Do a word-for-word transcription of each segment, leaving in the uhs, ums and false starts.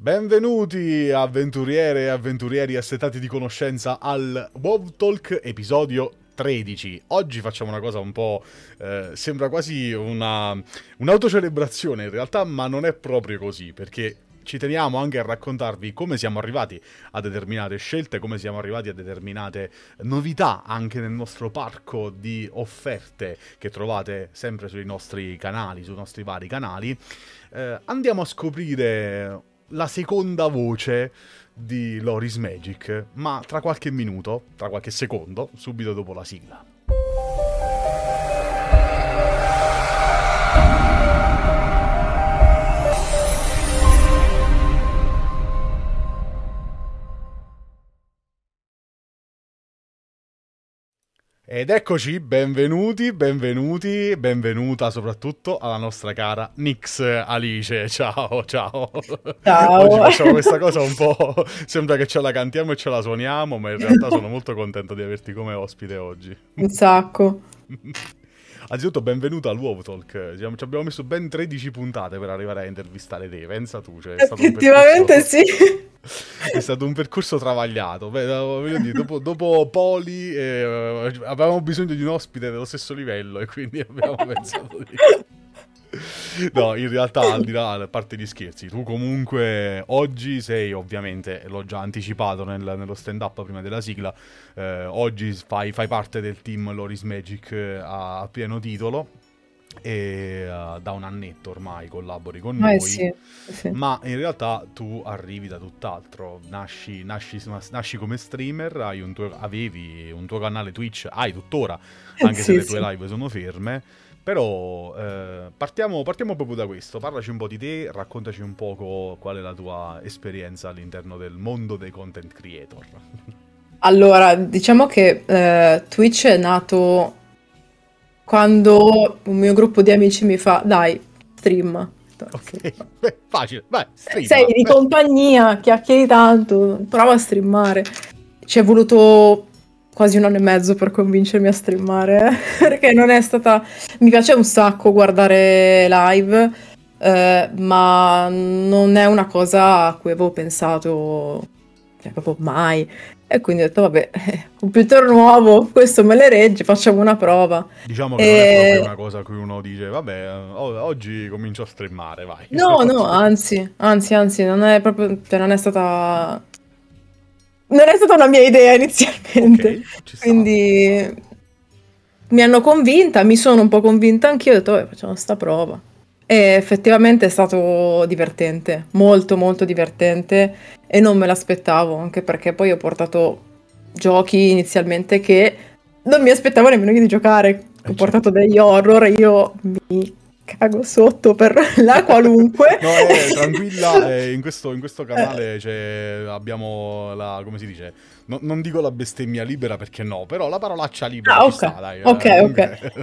Benvenuti avventuriere e avventurieri assetati di conoscenza al WoW Talk episodio tredici. Oggi facciamo una cosa un po'... Eh, sembra quasi una un'autocelebrazione in realtà, ma non è proprio così, perché ci teniamo anche a raccontarvi come siamo arrivati a determinate scelte, come siamo arrivati a determinate novità anche nel nostro parco di offerte che trovate sempre sui nostri canali, sui nostri vari canali. Eh, andiamo a scoprire la seconda voce di Lore is Magic, ma tra qualche minuto, tra qualche secondo, subito dopo la sigla. Ed eccoci, benvenuti, benvenuti, benvenuta soprattutto alla nostra cara Nyx Alice. Ciao, ciao. Ciao. Oggi facciamo questa cosa un po'... Sembra che ce la cantiamo e ce la suoniamo, ma in realtà sono molto contento di averti come ospite oggi. Un sacco. Anzitutto benvenuta al WoW Talk. Ci abbiamo messo ben tredici puntate per arrivare a intervistare te, pensa tu. Cioè, è stato effettivamente un percorso... sì. È stato un percorso travagliato. Beh, voglio dire, dopo, dopo Poli eh, avevamo bisogno di un ospite dello stesso livello e quindi abbiamo pensato di... No, in realtà, al di là, a parte gli scherzi, tu comunque oggi sei, ovviamente, l'ho già anticipato nel, nello stand-up prima della sigla, eh, oggi fai, fai parte del team Lore is Magic a, a pieno titolo. E uh, da un annetto ormai collabori con noi, eh sì, sì. Ma in realtà tu arrivi da tutt'altro, nasci, nasci, nasci come streamer, hai un tuo, avevi un tuo canale Twitch, hai tuttora, anche eh sì, se le tue sì. live sono ferme, però eh, partiamo, partiamo proprio da questo. Parlaci un po' di te, raccontaci un poco qual è la tua esperienza all'interno del mondo dei content creator. Allora, diciamo che eh, Twitch è nato... quando un mio gruppo di amici mi fa, dai, stream. Ok, beh, facile, vai, stream. Sei di beh. compagnia, chiacchieri tanto, prova a streamare. Ci è voluto quasi un anno e mezzo per convincermi a streamare, perché non è stata... Mi piace un sacco guardare live, eh, ma non è una cosa a cui avevo pensato cioè, proprio mai. E quindi ho detto, vabbè, computer nuovo, questo me le regge, facciamo una prova. Diciamo che e... non è proprio una cosa a cui uno dice, vabbè, oggi comincio a streamare, vai. No, no, anzi, anzi, anzi, non è proprio, cioè non è stata, non è stata una mia idea inizialmente. Okay, ci sta. Quindi mi hanno convinta, mi sono un po' convinta anch'io, ho detto, vabbè, facciamo sta prova. E effettivamente è stato divertente, molto molto divertente, e non me l'aspettavo, anche perché poi ho portato giochi inizialmente che non mi aspettavo nemmeno io di giocare. Ho portato degli horror, io mi cago sotto per la qualunque. No, eh, tranquilla, eh, in, questo, in questo canale cioè, abbiamo la, come si dice, no, non dico la bestemmia libera perché no, però la parolaccia libera. Ah, ok, ci sta, dai, ok, eh, ok.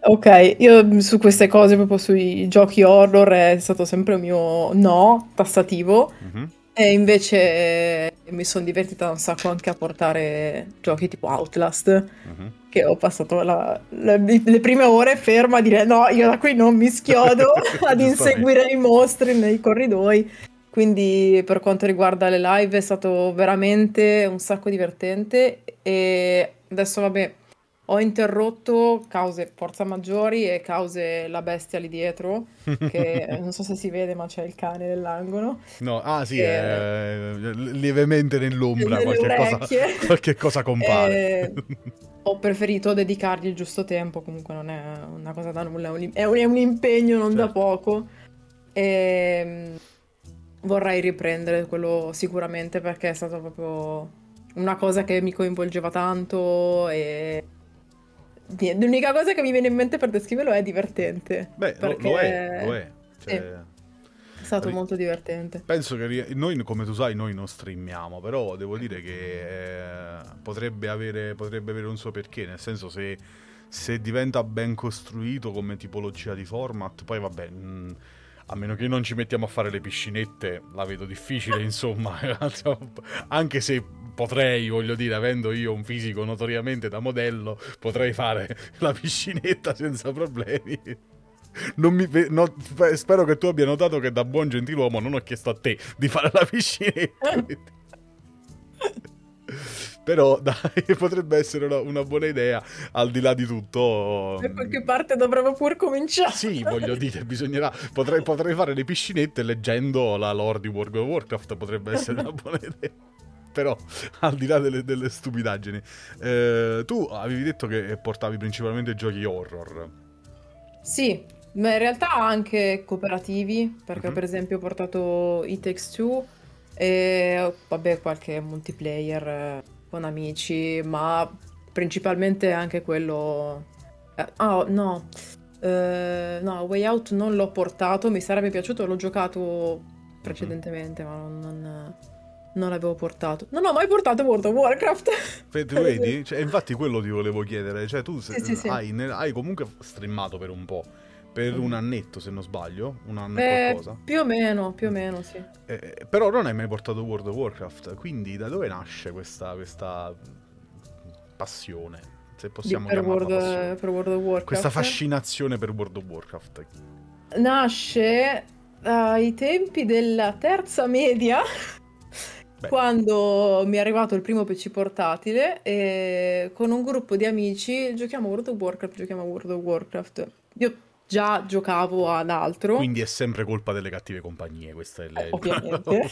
Ok, io su queste cose, proprio sui giochi horror, è stato sempre il mio no, tassativo, mm-hmm. E invece eh, mi sono divertita un sacco anche a portare giochi tipo Outlast, mm-hmm. che ho passato la, la, le prime ore ferma a dire no, io da qui non mi schiodo ad inseguire i mostri nei corridoi. Quindi per quanto riguarda le live è stato veramente un sacco divertente, e adesso vabbè ho interrotto cause forza maggiori e cause la bestia lì dietro, che non so se si vede ma c'è il cane nell'angolo. No, ah sì, e... eh, lievemente nell'ombra qualche cosa, qualche cosa compare. E... ho preferito dedicargli il giusto tempo, comunque non è una cosa da nulla, è un, è un impegno non certo. da poco. E... vorrei riprendere quello sicuramente, perché è stato proprio una cosa che mi coinvolgeva tanto e... l'unica cosa che mi viene in mente per descriverlo è divertente. Beh, perché... lo è, lo è. Cioè... sì. È stato molto divertente. Penso che noi, come tu sai, noi non streamiamo, però devo dire che eh, potrebbe avere, potrebbe avere un suo perché, nel senso se, se diventa ben costruito come tipologia di format, poi vabbè... Mh, a meno che non ci mettiamo a fare le piscinette, la vedo difficile, insomma. Anche se potrei, voglio dire, avendo io un fisico notoriamente da modello, potrei fare la piscinetta senza problemi. Non mi, no, spero che tu abbia notato che da buon gentiluomo non ho chiesto a te di fare la piscinetta. Però dai, potrebbe essere una, una buona idea, al di là di tutto. Da qualche parte dovremmo pur cominciare. Sì, voglio dire, bisognerà, potrei, potrei fare le piscinette leggendo la lore di World of Warcraft, potrebbe essere una buona idea. Però, al di là delle, delle stupidaggini, eh, tu avevi detto che portavi principalmente giochi horror. Sì, ma in realtà anche cooperativi, perché mm-hmm. per esempio ho portato It Takes Two e vabbè qualche multiplayer con amici, ma principalmente anche quello... Oh, no, eh, no, Way Out non l'ho portato, mi sarebbe piaciuto, l'ho giocato precedentemente, mm-hmm. ma non, non, non l'avevo portato. Non ho mai portato World of Warcraft. Vedi? Cioè, infatti quello ti volevo chiedere, cioè tu se, sì, sì, hai, sì. Ne, hai comunque streamato per un po'. Per un annetto, se non sbaglio, un anno e qualcosa. Più o meno, più o meno, sì. Eh, però non hai mai portato World of Warcraft, quindi da dove nasce questa, questa passione? Se possiamo per chiamarla World, passione. Per World of Warcraft? Questa fascinazione per World of Warcraft? Nasce ai tempi della terza media, beh, quando mi è arrivato il primo P C portatile e con un gruppo di amici giochiamo a World of Warcraft, giochiamo a World of Warcraft. Io già giocavo ad altro. Quindi è sempre colpa delle cattive compagnie, questa è le... Ovviamente. Mi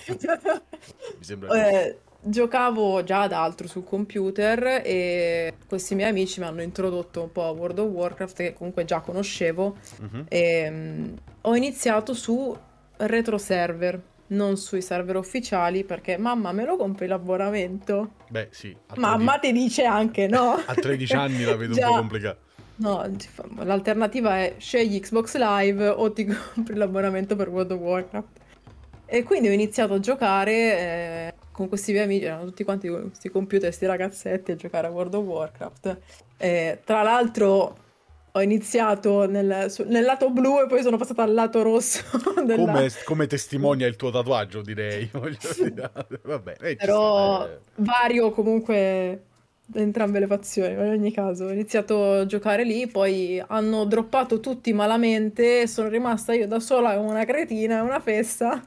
sembra eh, giocavo già ad altro sul computer e questi miei amici mi hanno introdotto un po' a World of Warcraft, che comunque già conoscevo. Uh-huh. E, um, ho iniziato su retro server, non sui server ufficiali, perché mamma me lo compri l'abbonamento. Beh, sì. Mamma ti dice anche, no? A tredici anni la vedo già un po' complicata. No, l'alternativa è scegli Xbox Live o ti compri l'abbonamento per World of Warcraft. E quindi ho iniziato a giocare eh, con questi miei amici, erano tutti quanti questi computer, questi ragazzetti, a giocare a World of Warcraft. Eh, tra l'altro ho iniziato nel, su, nel lato blu e poi sono passata al lato rosso. Della... Come, come testimonia il tuo tatuaggio, direi. Vabbè, eh, però vario comunque... entrambe le fazioni, in ogni caso ho iniziato a giocare lì, poi hanno droppato tutti malamente, sono rimasta io da sola una cretina, una fessa, ho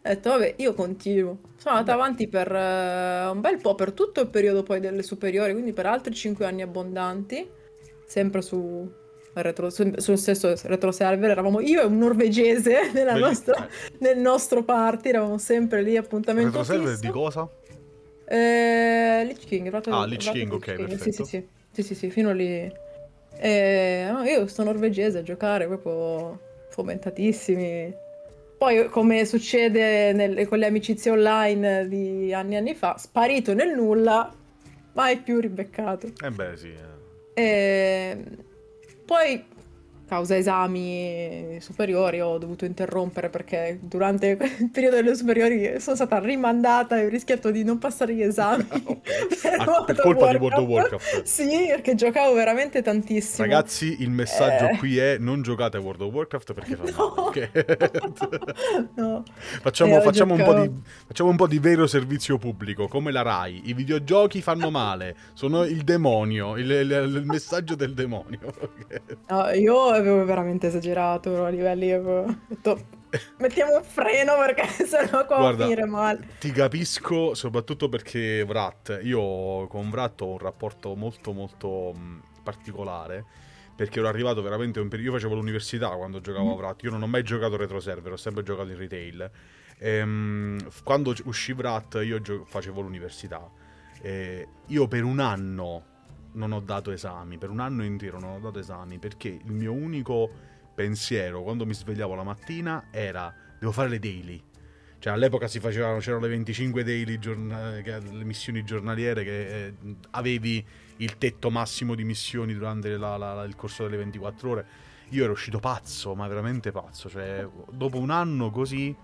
detto vabbè io continuo, sono andata avanti per uh, un bel po', per tutto il periodo poi delle superiori, quindi per altri cinque anni abbondanti, sempre su retro, su, sul stesso retro server, eravamo io e un norvegese nella nostra, nel nostro party, eravamo sempre lì, appuntamento retro server fisso. Di cosa? Eh, Lich King, rato, ah, Lich King, ok, King. Perfetto. Sì, sì, sì, sì, sì, sì, fino lì. Eh, no, io sto norvegese a giocare, proprio fomentatissimi. Poi, come succede nel, con le amicizie online di anni e anni fa, sparito nel nulla, mai più ribeccato. Eh beh, sì. Eh. Eh, poi, causa esami superiori, ho dovuto interrompere perché durante il periodo delle superiori sono stata rimandata e ho rischiato di non passare gli esami. Okay. Per, ah, per colpa Warcraft. Di World of Warcraft. Sì, perché giocavo veramente tantissimo. Ragazzi, il messaggio eh... qui è non giocate a World of Warcraft perché fa no. male. Okay. No. Facciamo, eh, facciamo, un po di, facciamo un po' di vero servizio pubblico, come la Rai. I videogiochi fanno male, sono il demonio, il, il, il messaggio del demonio. Okay. No, io avevo veramente esagerato a livelli, avevo detto mettiamo un freno perché sennò qua guarda, finire male. Ti capisco, soprattutto perché Vrat, io con Vrat ho un rapporto molto molto mh, particolare, perché ero arrivato veramente un periodo, io facevo l'università quando giocavo mm. a Vrat, io non ho mai giocato retro server, ho sempre giocato in retail. Ehm, quando uscì Vrat io gio- facevo l'università, e io per un anno non ho dato esami, per un anno intero non ho dato esami, perché il mio unico pensiero quando mi svegliavo la mattina era devo fare le daily, cioè all'epoca si facevano, c'erano le venticinque daily giornali, le missioni giornaliere che eh, avevi il tetto massimo di missioni durante la, la, la, il corso delle ventiquattro ore, io ero uscito pazzo, ma veramente pazzo, cioè dopo un anno così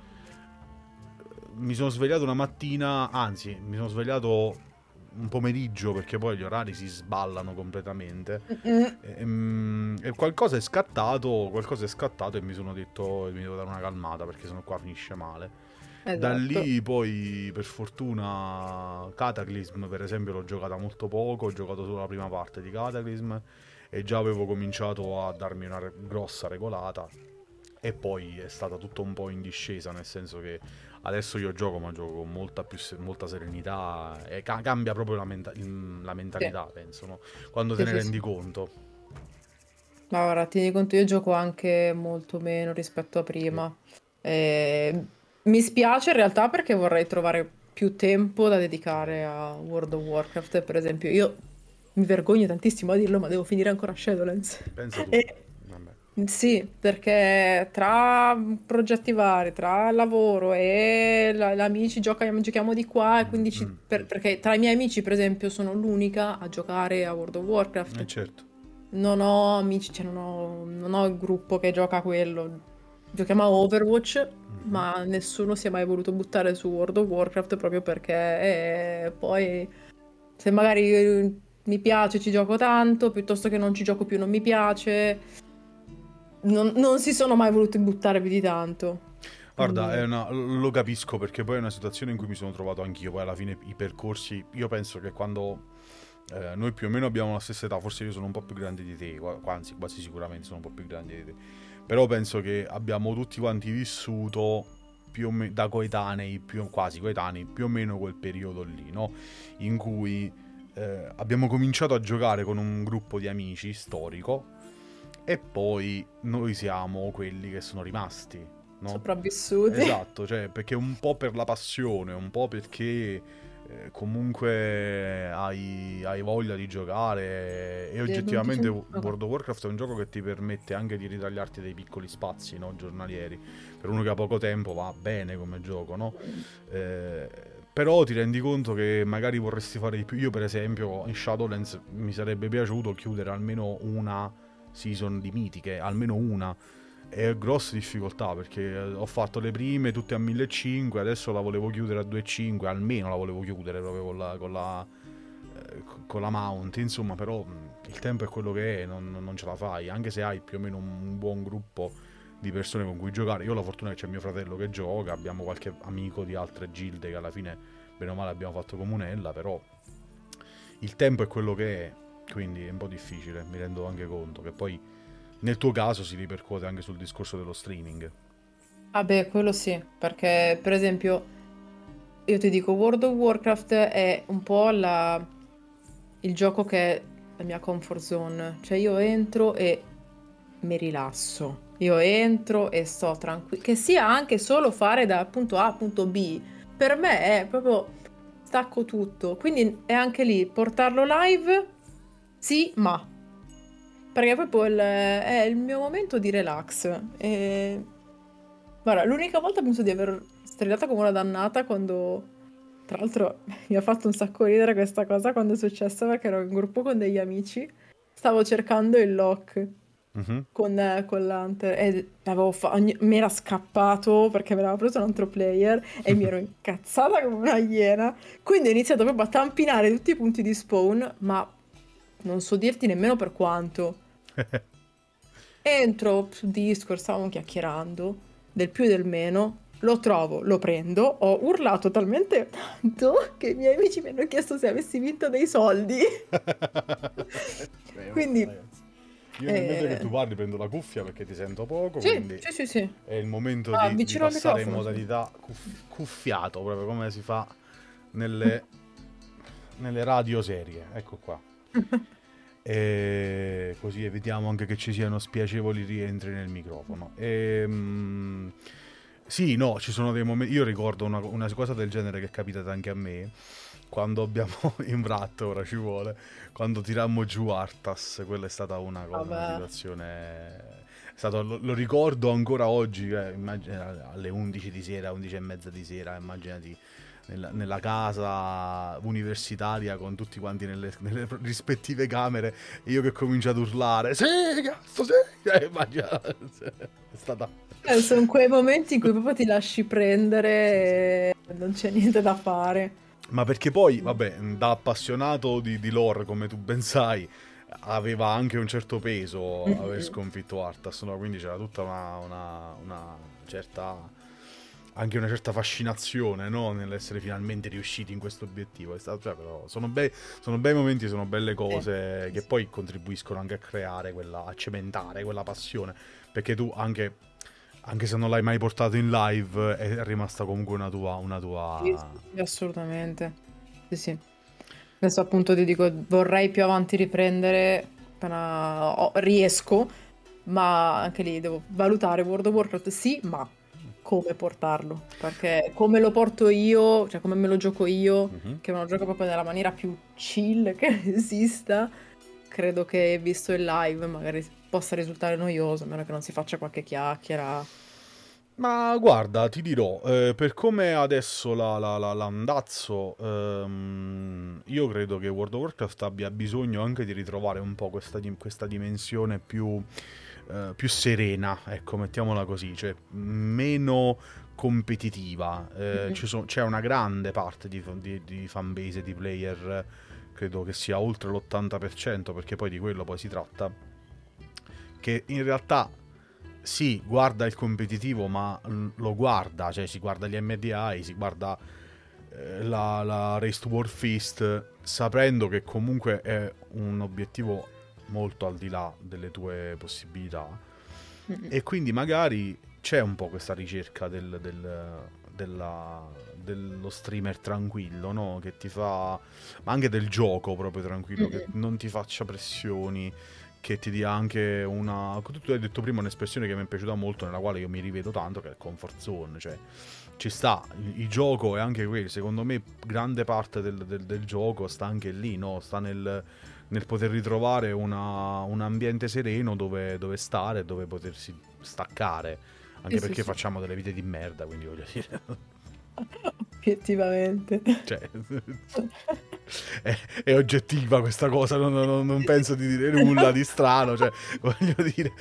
mi sono svegliato una mattina, anzi mi sono svegliato un pomeriggio, perché poi gli orari si sballano completamente. E, um, e qualcosa è scattato, qualcosa è scattato e mi sono detto mi devo dare una calmata perché sennò qua finisce male. Esatto. Da lì poi per fortuna Cataclysm per esempio l'ho giocata molto poco, ho giocato solo la prima parte di Cataclysm e già avevo cominciato a darmi una re- grossa regolata, e poi è stata tutto un po' in discesa, nel senso che adesso io gioco, ma gioco con molta più se- molta serenità, e ca- cambia proprio la, menta- la mentalità, sì. penso, no? Quando sì, te ne sì, rendi sì. conto. Ma ora tieni conto, io gioco anche molto meno rispetto a prima. Sì. Eh, mi spiace in realtà, perché vorrei trovare più tempo da dedicare a World of Warcraft, per esempio. Io mi vergogno tantissimo a dirlo, ma devo finire ancora Shadowlands. Penso tu. E... Vabbè. Sì, perché tra progetti vari, tra lavoro e la, l'amici gioca, giochiamo di qua, e quindi ci, mm. per, perché tra i miei amici, per esempio, sono l'unica a giocare a World of Warcraft. Eh, certo. Non ho amici, cioè non ho, non ho il gruppo che gioca quello. Giochiamo a Overwatch, mm. ma nessuno si è mai voluto buttare su World of Warcraft, proprio perché eh, poi se magari mi piace ci gioco tanto, piuttosto che non ci gioco più non mi piace. Non, non si sono mai voluti buttare più di tanto. Guarda, è una, lo capisco, perché poi è una situazione in cui mi sono trovato anch'io. Poi alla fine i percorsi, io penso che quando eh, noi più o meno abbiamo la stessa età, forse io sono un po' più grande di te, anzi quasi sicuramente sono un po' più grande di te, però penso che abbiamo tutti quanti vissuto più o me, da coetanei, più, quasi coetanei, più o meno quel periodo lì, no? In cui eh, abbiamo cominciato a giocare con un gruppo di amici storico, e poi noi siamo quelli che sono rimasti, no? Sopravvissuti. Esatto, cioè, perché un po' per la passione, un po' perché eh, comunque hai, hai voglia di giocare. E oggettivamente World of Warcraft è un gioco che ti permette anche di ritagliarti dei piccoli spazi, no? Giornalieri. Per uno che ha poco tempo va bene come gioco, no? Eh, però ti rendi conto che magari vorresti fare di più. Io per esempio in Shadowlands mi sarebbe piaciuto chiudere almeno una season di mitiche, almeno una. È grossa difficoltà, perché ho fatto le prime tutte a millecinquecento, adesso la volevo chiudere a duecentocinquanta, almeno la volevo chiudere proprio con la con la, eh, con la mount, insomma. Però il tempo è quello che è, non, non ce la fai, anche se hai più o meno un buon gruppo di persone con cui giocare. Io ho la fortuna che c'è mio fratello che gioca, abbiamo qualche amico di altre gilde che alla fine bene o male abbiamo fatto comunella, però il tempo è quello che è. Quindi è un po' difficile, mi rendo anche conto, che poi nel tuo caso si ripercuote anche sul discorso dello streaming. Ah beh, quello sì, perché per esempio io ti dico World of Warcraft è un po' la... il gioco che è la mia comfort zone, cioè io entro e mi rilasso, io entro e sto tranquillo, che sia anche solo fare da punto A a punto B, per me è proprio stacco tutto, quindi è anche lì portarlo live. Sì, ma perché proprio il, è il mio momento di relax. E... Guarda, l'unica volta penso di aver strillato come una dannata quando... Tra l'altro mi ha fatto un sacco ridere questa cosa quando è successa, perché ero in gruppo con degli amici. Stavo cercando il lock uh-huh. con, con l'Hunter e avevo fa... mi era scappato perché me l'aveva preso un altro player e mi ero incazzata come una iena. Quindi ho iniziato proprio a tampinare tutti i punti di spawn, ma... non so dirti nemmeno per quanto. Entro su Discord, stavamo chiacchierando, del più e del meno, lo trovo, lo prendo, ho urlato talmente tanto che i miei amici mi hanno chiesto se avessi vinto dei soldi. Beh, quindi... Ragazzi. Io nel momento eh... che tu parli prendo la cuffia perché ti sento poco, sì, quindi sì, sì, sì. È il momento ah, di, di passare in modalità cuff- cuffiato, proprio come si fa nelle, nelle radioserie, ecco qua. E così evitiamo anche che ci siano spiacevoli rientri nel microfono. E, mh, sì, no, ci sono dei momenti. Io ricordo una, una cosa del genere che è capitata anche a me quando abbiamo in bratto, ora ci vuole, quando tirammo giù Arthas. Quella è stata una cosa, una situazione. È stato, lo, lo ricordo ancora oggi. Eh, immagina, alle undici di sera, undici e mezza di sera, immaginati. Nella, nella casa universitaria con tutti quanti nelle, nelle rispettive camere, io che ho cominciato ad urlare sì cazzo sì, eh, è stata eh, sono quei momenti in cui proprio ti lasci prendere sì, sì. E non c'è niente da fare, ma perché poi vabbè, da appassionato di, di lore come tu ben sai, aveva anche un certo peso aver sconfitto Arthas, no? Quindi c'era tutta una, una, una certa anche una certa fascinazione, no? Nell'essere finalmente riusciti in questo obiettivo. È stato, cioè, però sono bei, sono bei momenti, sono belle cose, eh, che sì. Poi contribuiscono anche a creare quella, a cementare quella passione, perché tu anche, anche se non l'hai mai portato in live, è rimasta comunque una tua, una tua... Sì, assolutamente, sì, sì. Adesso appunto ti dico, vorrei più avanti riprendere appena oh, riesco, ma anche lì devo valutare World of Warcraft, sì, ma come portarlo, perché come lo porto io, cioè come me lo gioco io, mm-hmm. che me lo gioco proprio nella maniera più chill che esista, credo che visto il live magari possa risultare noioso, a meno che non si faccia qualche chiacchiera. Ma guarda, ti dirò, eh, per come adesso la, la, la, l'andazzo, ehm, io credo che World of Warcraft abbia bisogno anche di ritrovare un po' questa, questa dimensione più... Uh, più serena, ecco, mettiamola così, cioè meno competitiva. Uh, mm-hmm. ci so, c'è una grande parte di, di, di fanbase, di player, credo che sia oltre l'ottanta per cento, perché poi di quello poi si tratta, che in realtà sì, guarda il competitivo, ma lo guarda, cioè si guarda gli M D I, si guarda eh, la, la Race to World Fist, sapendo che comunque è un obiettivo molto al di là delle tue possibilità, mm-hmm. e quindi magari c'è un po' questa ricerca del, del, della, dello streamer tranquillo, no? Che ti fa, ma anche del gioco proprio tranquillo, mm-hmm. che non ti faccia pressioni, che ti dia anche una, tu hai detto prima un'espressione che mi è piaciuta molto, nella quale io mi rivedo tanto, che è il comfort zone, cioè ci sta, il, il gioco è anche quello, secondo me grande parte del, del, del gioco sta anche lì, no? Sta nel nel poter ritrovare una, un ambiente sereno dove, dove stare, dove potersi staccare, anche sì, perché sì, facciamo delle vite di merda, quindi voglio dire, obiettivamente, cioè, è, è oggettiva questa cosa, non, non, non penso di dire nulla di strano, cioè voglio dire,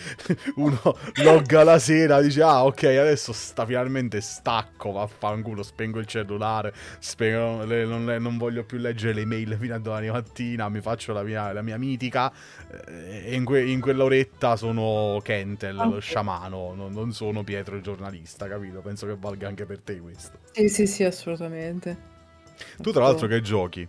uno logga la sera, dice ah ok adesso sta, finalmente stacco, vaffanculo, spengo il cellulare, spengo, le, non, le, non voglio più leggere le mail fino a domani mattina, mi faccio la mia, la mia mitica, e in, que, in quell'oretta sono Kentel, okay, lo sciamano, non, non sono Pietro il giornalista, capito? Penso che valga anche per te questo. Sì, sì, sì, assolutamente. Tu tra l'altro che giochi?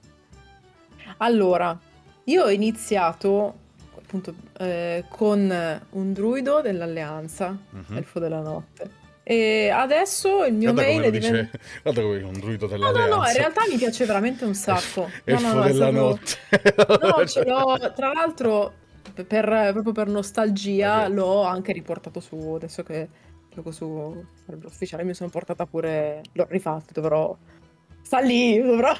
Allora, io ho iniziato appunto eh, con un druido dell'alleanza, uh-huh. elfo della notte, e adesso il mio guarda mail è diventato... Guarda come un druido dell'alleanza. No, no, no, in realtà mi piace veramente un sacco. Elfo no, no, no, della sono... notte. No, ce l'ho, tra l'altro per, proprio per nostalgia, okay. l'ho anche riportato su, adesso che... su ufficiale mi sono portata pure, l'ho rifatto, dovrò sta lì, dovrò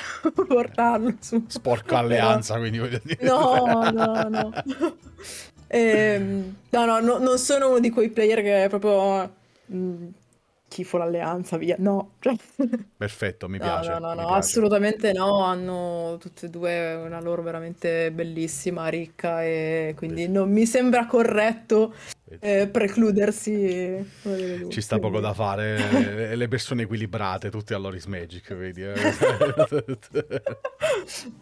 portarlo su. Sporca alleanza, quindi voglio dire. No, no, no. ehm, no, no, no, non sono uno di quei player che è proprio mh, tifo l'alleanza, via. No. Perfetto, mi piace. No, no, no, no piace. Assolutamente no, hanno tutte e due una loro veramente bellissima, ricca, e quindi non mi sembra corretto Eh, precludersi, ci sta poco da fare, eh, le persone equilibrate tutte a Lore is Magic, vedi?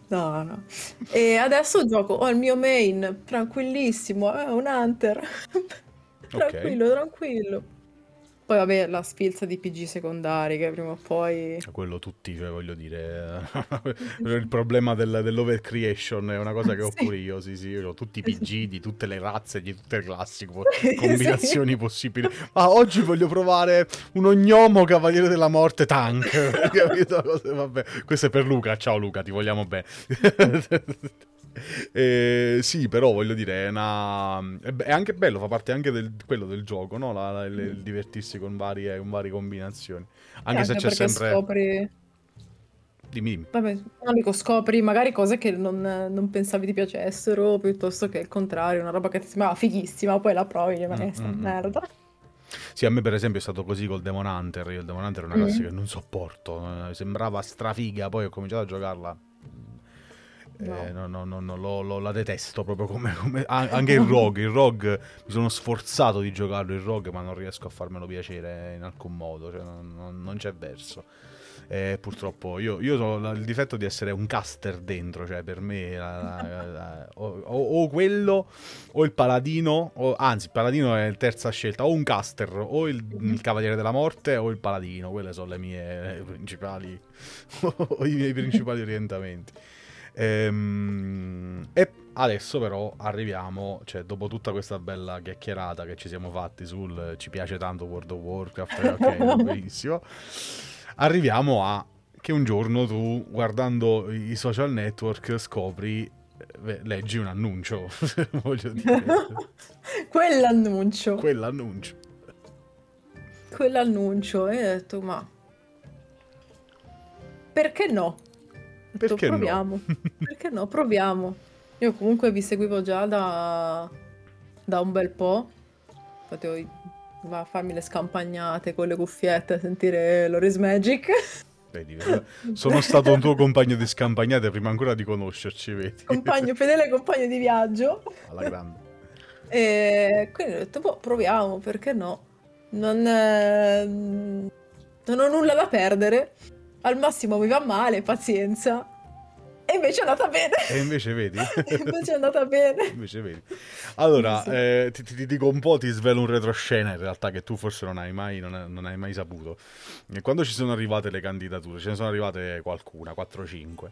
No, no. E adesso gioco, ho il mio main tranquillissimo, eh, un hunter tranquillo, okay. tranquillo. Poi vabbè, la sfilza di P G secondari che prima o poi... Quello tutti, cioè, voglio dire, il problema del, dell'overcreation è una cosa che ho sì. pure io, sì sì, io ho tutti i P G di tutte le razze, di tutte le classi, combinazioni sì. possibili. Ma oggi voglio provare un ognomo cavaliere della morte tank, capito? Vabbè, questo è per Luca, ciao Luca, ti vogliamo bene. Eh, sì, però voglio dire è, una... è anche bello, fa parte anche del quello del gioco, no? La, la, il divertirsi con varie, con varie combinazioni, anche, anche se c'è sempre scopri... dimmi, dimmi. Vabbè, no, dico, scopri magari cose che non, non pensavi ti piacessero, piuttosto che il contrario, una roba che ti sembrava fighissima, poi la provi e ma è sta merda. Sì, a me per esempio è stato così col Demon Hunter. Io il Demon Hunter è una classe mm. che non sopporto, sembrava strafiga, poi ho cominciato a giocarla. No. Eh, no, no, no, no lo, lo, la detesto proprio come, come anche il Rogue. Il Rogue mi sono sforzato di giocarlo, il Rogue, ma non riesco a farmelo piacere in alcun modo, cioè non, non, non c'è verso. eh, purtroppo io, io ho il difetto di essere un caster dentro, cioè per me la, la, la, o, o quello o il paladino, o, anzi il paladino è la terza scelta, o un caster o il, il cavaliere della morte o il paladino, quelle sono le mie principali o i miei principali orientamenti. Ehm, e adesso però arriviamo, cioè dopo tutta questa bella chiacchierata che ci siamo fatti sul ci piace tanto World of Warcraft, ok, benissimo, arriviamo a che un giorno tu guardando i social network scopri, leggi un annuncio, voglio dire quell'annuncio quell'annuncio quell'annuncio e ho detto ma perché no? Detto, perché proviamo no? Perché no? Proviamo. Io comunque vi seguivo già da, da un bel po'. Infatti va a farmi le scampagnate con le cuffiette a sentire Lore is Magic. Vedi, sono stato un tuo compagno di scampagnate prima ancora di conoscerci, vedi? Compagno fedele, compagno di viaggio. Alla grande. E quindi ho detto boh, proviamo, perché no? Non, eh, non ho nulla da perdere. Al massimo mi va male, pazienza. E invece è andata bene. E invece vedi? E invece è andata bene. Invece vedi. Allora, eh, ti, ti, ti dico un po', ti svelo un retroscena in realtà che tu forse non hai mai, non, non hai mai saputo. E quando ci sono arrivate le candidature, ce ne sono arrivate qualcuna, quattro cinque.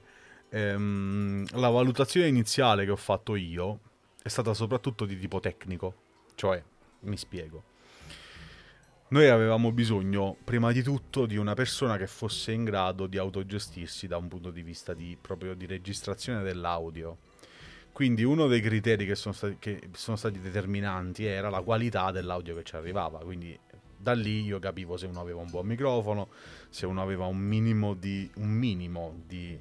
Ehm, la valutazione iniziale che ho fatto io è stata soprattutto di tipo tecnico. Cioè, mi spiego. Noi avevamo bisogno, prima di tutto, di una persona che fosse in grado di autogestirsi da un punto di vista di, proprio di registrazione dell'audio. Quindi uno dei criteri che sono stati, che sono stati determinanti era la qualità dell'audio che ci arrivava. Quindi da lì io capivo se uno aveva un buon microfono, se uno aveva un minimo di, un minimo di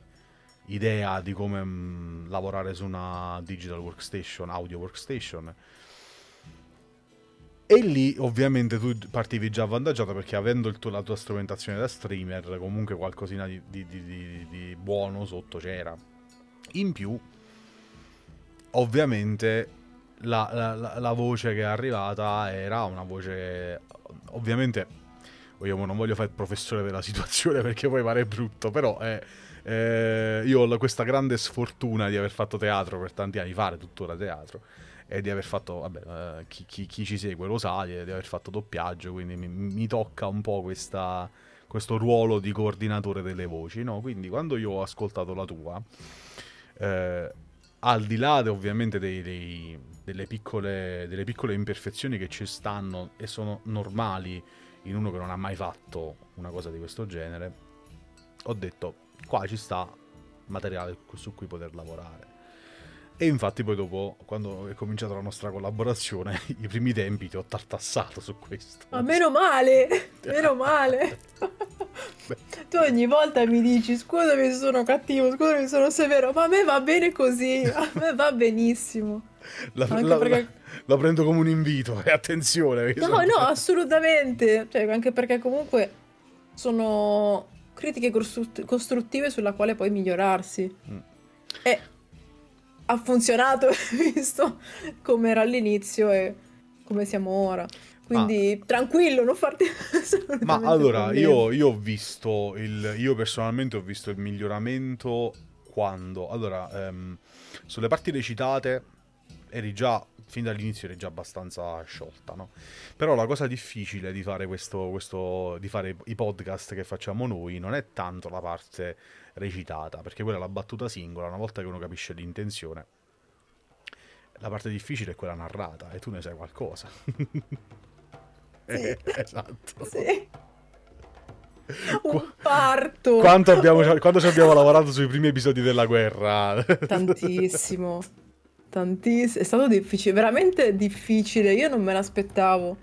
idea di come mh, lavorare su una digital workstation, audio workstation. E lì ovviamente tu partivi già avvantaggiato perché avendo il tuo, la tua strumentazione da streamer comunque qualcosina di, di, di, di buono sotto c'era. In più ovviamente la, la, la voce che è arrivata era una voce, ovviamente io non voglio fare il professore della situazione perché poi pare brutto, però è, eh, io ho questa grande sfortuna di aver fatto teatro per tanti anni, fare tuttora teatro, e di aver fatto, vabbè, chi, chi, chi ci segue lo sa, di aver fatto doppiaggio, quindi mi, mi tocca un po' questa, questo ruolo di coordinatore delle voci, no? Quindi quando io ho ascoltato la tua, eh, al di là de, ovviamente dei, dei, delle, piccole, delle piccole imperfezioni che ci stanno e sono normali in uno che non ha mai fatto una cosa di questo genere, ho detto, qua ci sta materiale su cui poter lavorare. E infatti poi dopo, quando è cominciata la nostra collaborazione, i primi tempi ti ho tartassato su questo. Ma meno male, meno male. Tu ogni volta mi dici, scusami se sono cattivo, scusami se sono severo, ma a me va bene così, a me va benissimo. La, la, perché... la, la prendo come un invito, eh, attenzione. No, sono... no, assolutamente. Cioè, anche perché comunque sono critiche costruttive sulla quale puoi migliorarsi. Mm. E... ha funzionato, visto come era all'inizio e come siamo ora. Quindi ah. tranquillo, non farti... Ma allora, io, io ho visto, il, io personalmente ho visto il miglioramento quando... Allora, ehm, sulle parti recitate eri già, fin dall'inizio eri già abbastanza sciolta, no? Però la cosa difficile di fare questo, questo di fare i podcast che facciamo noi non è tanto la parte... recitata, perché quella è la battuta singola, una volta che uno capisce l'intenzione. La parte difficile è quella narrata e tu ne sai qualcosa. Sì. Esatto. Sì. Un parto. Quanto abbiamo quando ci abbiamo lavorato sui primi episodi della guerra. Tantissimo. Tantissimo, è stato difficile, veramente difficile, io non me l'aspettavo.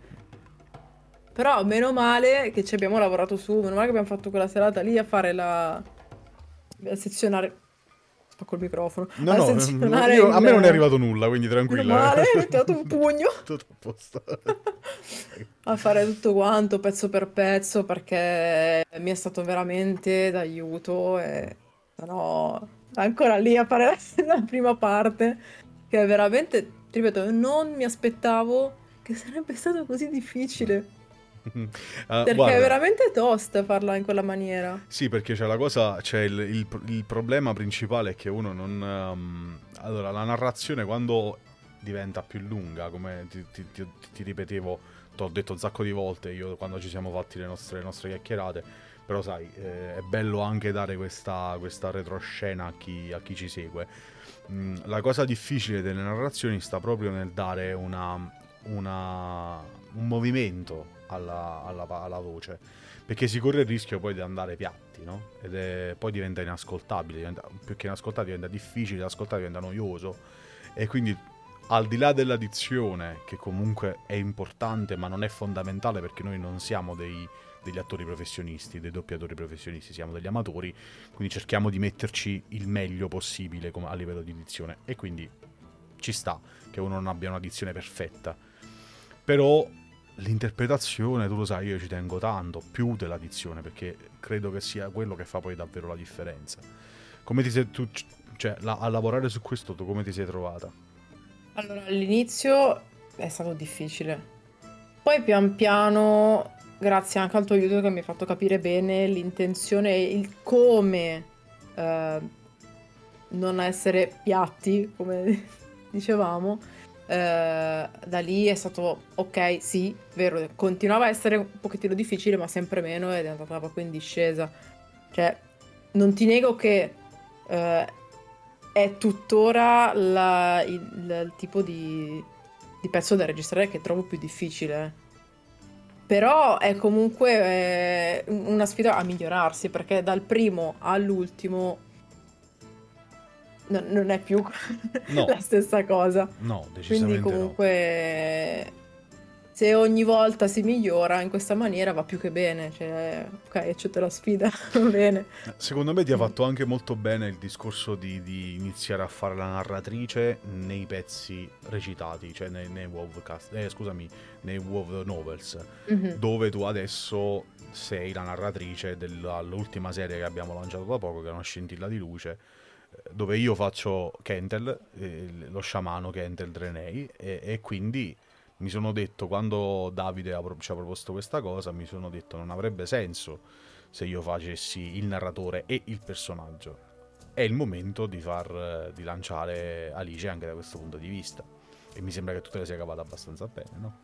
Però meno male che ci abbiamo lavorato su, meno male che abbiamo fatto quella serata lì a fare la a sezionare spacco il microfono no, a, no, io, in... a me non è arrivato nulla, quindi tranquilla, male, ho tirato un pugno tutto a posto. A fare tutto quanto pezzo per pezzo perché mi è stato veramente d'aiuto e sono ancora lì a fare la prima parte che veramente, ripeto, non mi aspettavo che sarebbe stato così difficile. Uh, perché guarda, è veramente tosta farla in quella maniera. Sì, perché c'è la cosa, c'è il, il, il problema principale è che uno non... Um, allora, la narrazione quando diventa più lunga, come ti, ti, ti, ti ripetevo, ti ho detto un sacco di volte io quando ci siamo fatti le nostre, le nostre chiacchierate, però sai, eh, è bello anche dare questa, questa retroscena a chi, a chi ci segue. Mm, la cosa difficile delle narrazioni sta proprio nel dare una, una, un movimento alla, alla, alla voce, perché si corre il rischio poi di andare piatti, no? Ed è, poi diventa inascoltabile, diventa, più che inascoltabile diventa difficile da ascoltare, diventa noioso, e quindi al di là della dizione, che comunque è importante ma non è fondamentale, perché noi non siamo dei, degli attori professionisti, dei doppiatori professionisti, siamo degli amatori, quindi cerchiamo di metterci il meglio possibile a livello di dizione, e quindi ci sta che uno non abbia una dizione perfetta, però l'interpretazione, tu lo sai, io ci tengo tanto, più della dizione, perché credo che sia quello che fa poi davvero la differenza. Come ti sei tu, cioè, la, a lavorare su questo, tu come ti sei trovata? Allora, all'inizio è stato difficile, poi pian piano, grazie anche al tuo aiuto che mi hai fatto capire bene l'intenzione e il come eh, non essere piatti, come dicevamo, eh, da lì è stato ok, sì, vero, continuava a essere un pochettino difficile, ma sempre meno, ed è andata proprio in discesa. Cioè, non ti nego che eh, è tuttora la, il, il tipo di, di pezzo da registrare che trovo più difficile, però è comunque eh, una sfida a migliorarsi, perché dal primo all'ultimo non, non è più no. la stessa cosa, no, decisamente. Quindi comunque no. Se ogni volta si migliora in questa maniera va più che bene, cioè ok, accetto la sfida, va bene. Secondo me ti ha fatto anche molto bene il discorso di, di iniziare a fare la narratrice nei pezzi recitati, cioè nei, nei WoW cast, eh, scusami, nei WoW Novels, mm-hmm. dove tu adesso sei la narratrice dell'ultima serie che abbiamo lanciato da poco, che è Una scintilla di luce, dove io faccio Kentel, eh, lo sciamano Kentel Drenei, e, e quindi mi sono detto, quando Davide ha pro- ci ha proposto questa cosa, mi sono detto non avrebbe senso se io facessi il narratore e il personaggio. È il momento di far di lanciare Alice anche da questo punto di vista, e mi sembra che tu te la sia cavata abbastanza bene, no?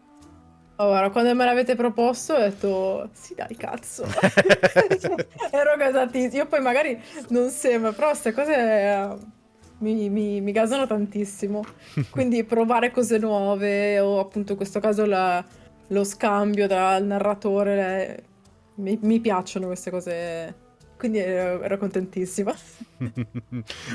Allora, quando me l'avete proposto ho detto sì, dai, cazzo. Ero gasatissimo. Io poi magari non sembra, però queste cose Mi, mi, mi gasano tantissimo, quindi provare cose nuove, o appunto in questo caso la, lo scambio tra il narratore, le, mi, mi piacciono queste cose, quindi ero, ero contentissima.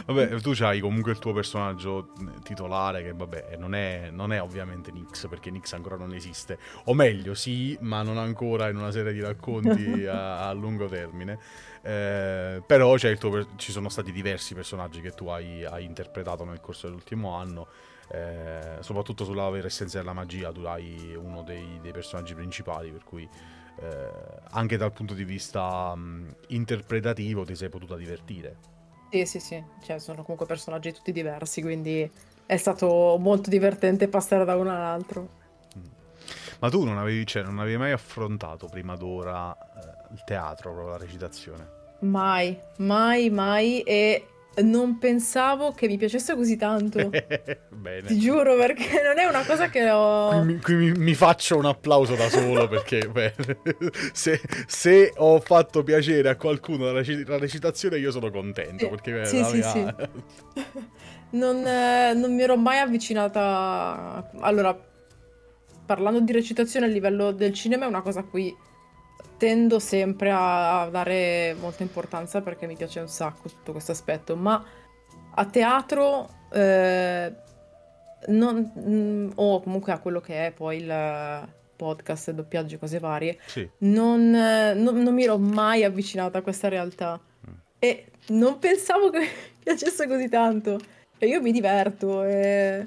Vabbè, tu c'hai comunque il tuo personaggio titolare, che vabbè non è, non è ovviamente Nyx, perché Nyx ancora non esiste, o meglio sì, ma non ancora in una serie di racconti a, a lungo termine. Eh, però c'è il tuo, ci sono stati diversi personaggi che tu hai, hai interpretato nel corso dell'ultimo anno, eh, soprattutto sulla vera essenza della magia tu hai uno dei, dei personaggi principali, per cui eh, anche dal punto di vista mh, interpretativo ti sei potuta divertire. Sì, sì, sì, cioè, sono comunque personaggi tutti diversi, quindi è stato molto divertente passare da uno all'altro. Ma tu non avevi, cioè, non avevi mai affrontato prima d'ora eh, il teatro, proprio la recitazione? Mai, mai, mai, e non pensavo che mi piacesse così tanto. Bene. Ti giuro, perché non è una cosa che ho... Qui, qui mi, mi faccio un applauso da solo, perché beh, se, se ho fatto piacere a qualcuno la, rec- la recitazione io sono contento, perché... Sì, beh, sì, mia... sì. Non, eh, non mi ero mai avvicinata... Allora... Parlando di recitazione a livello del cinema è una cosa a cui tendo sempre a dare molta importanza, perché mi piace un sacco tutto questo aspetto, ma a teatro eh, non, o comunque a quello che è poi il podcast, doppiaggi, cose varie, sì. non, non, non mi ero mai avvicinata a questa realtà mm. e non pensavo che mi piacesse così tanto, e io mi diverto e...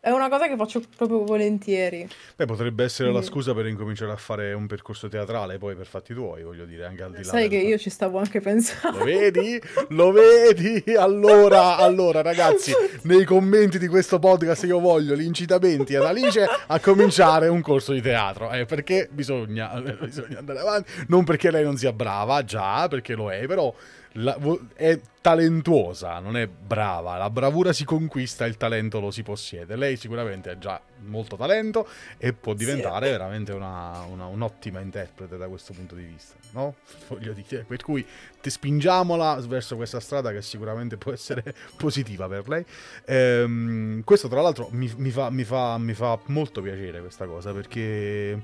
È una cosa che faccio proprio volentieri. Beh, potrebbe essere quindi la scusa per incominciare a fare un percorso teatrale poi per fatti tuoi, voglio dire, anche al di là. Sai del... che io ci stavo anche pensando. Lo vedi? Lo vedi? Allora, allora ragazzi, nei commenti di questo podcast io voglio gli incitamenti ad Alice a cominciare un corso di teatro, eh, perché bisogna, bisogna andare avanti, non perché lei non sia brava, già, perché lo è, però... La, è talentuosa, non è brava. La bravura si conquista, il talento lo si possiede. Lei sicuramente ha già molto talento e può diventare sì, veramente una, una, un'ottima interprete da questo punto di vista, no? Voglio dire, per cui ti spingiamola verso questa strada che sicuramente può essere positiva per lei. Ehm, questo tra l'altro mi, mi, fa, mi, fa, mi fa molto piacere questa cosa, perché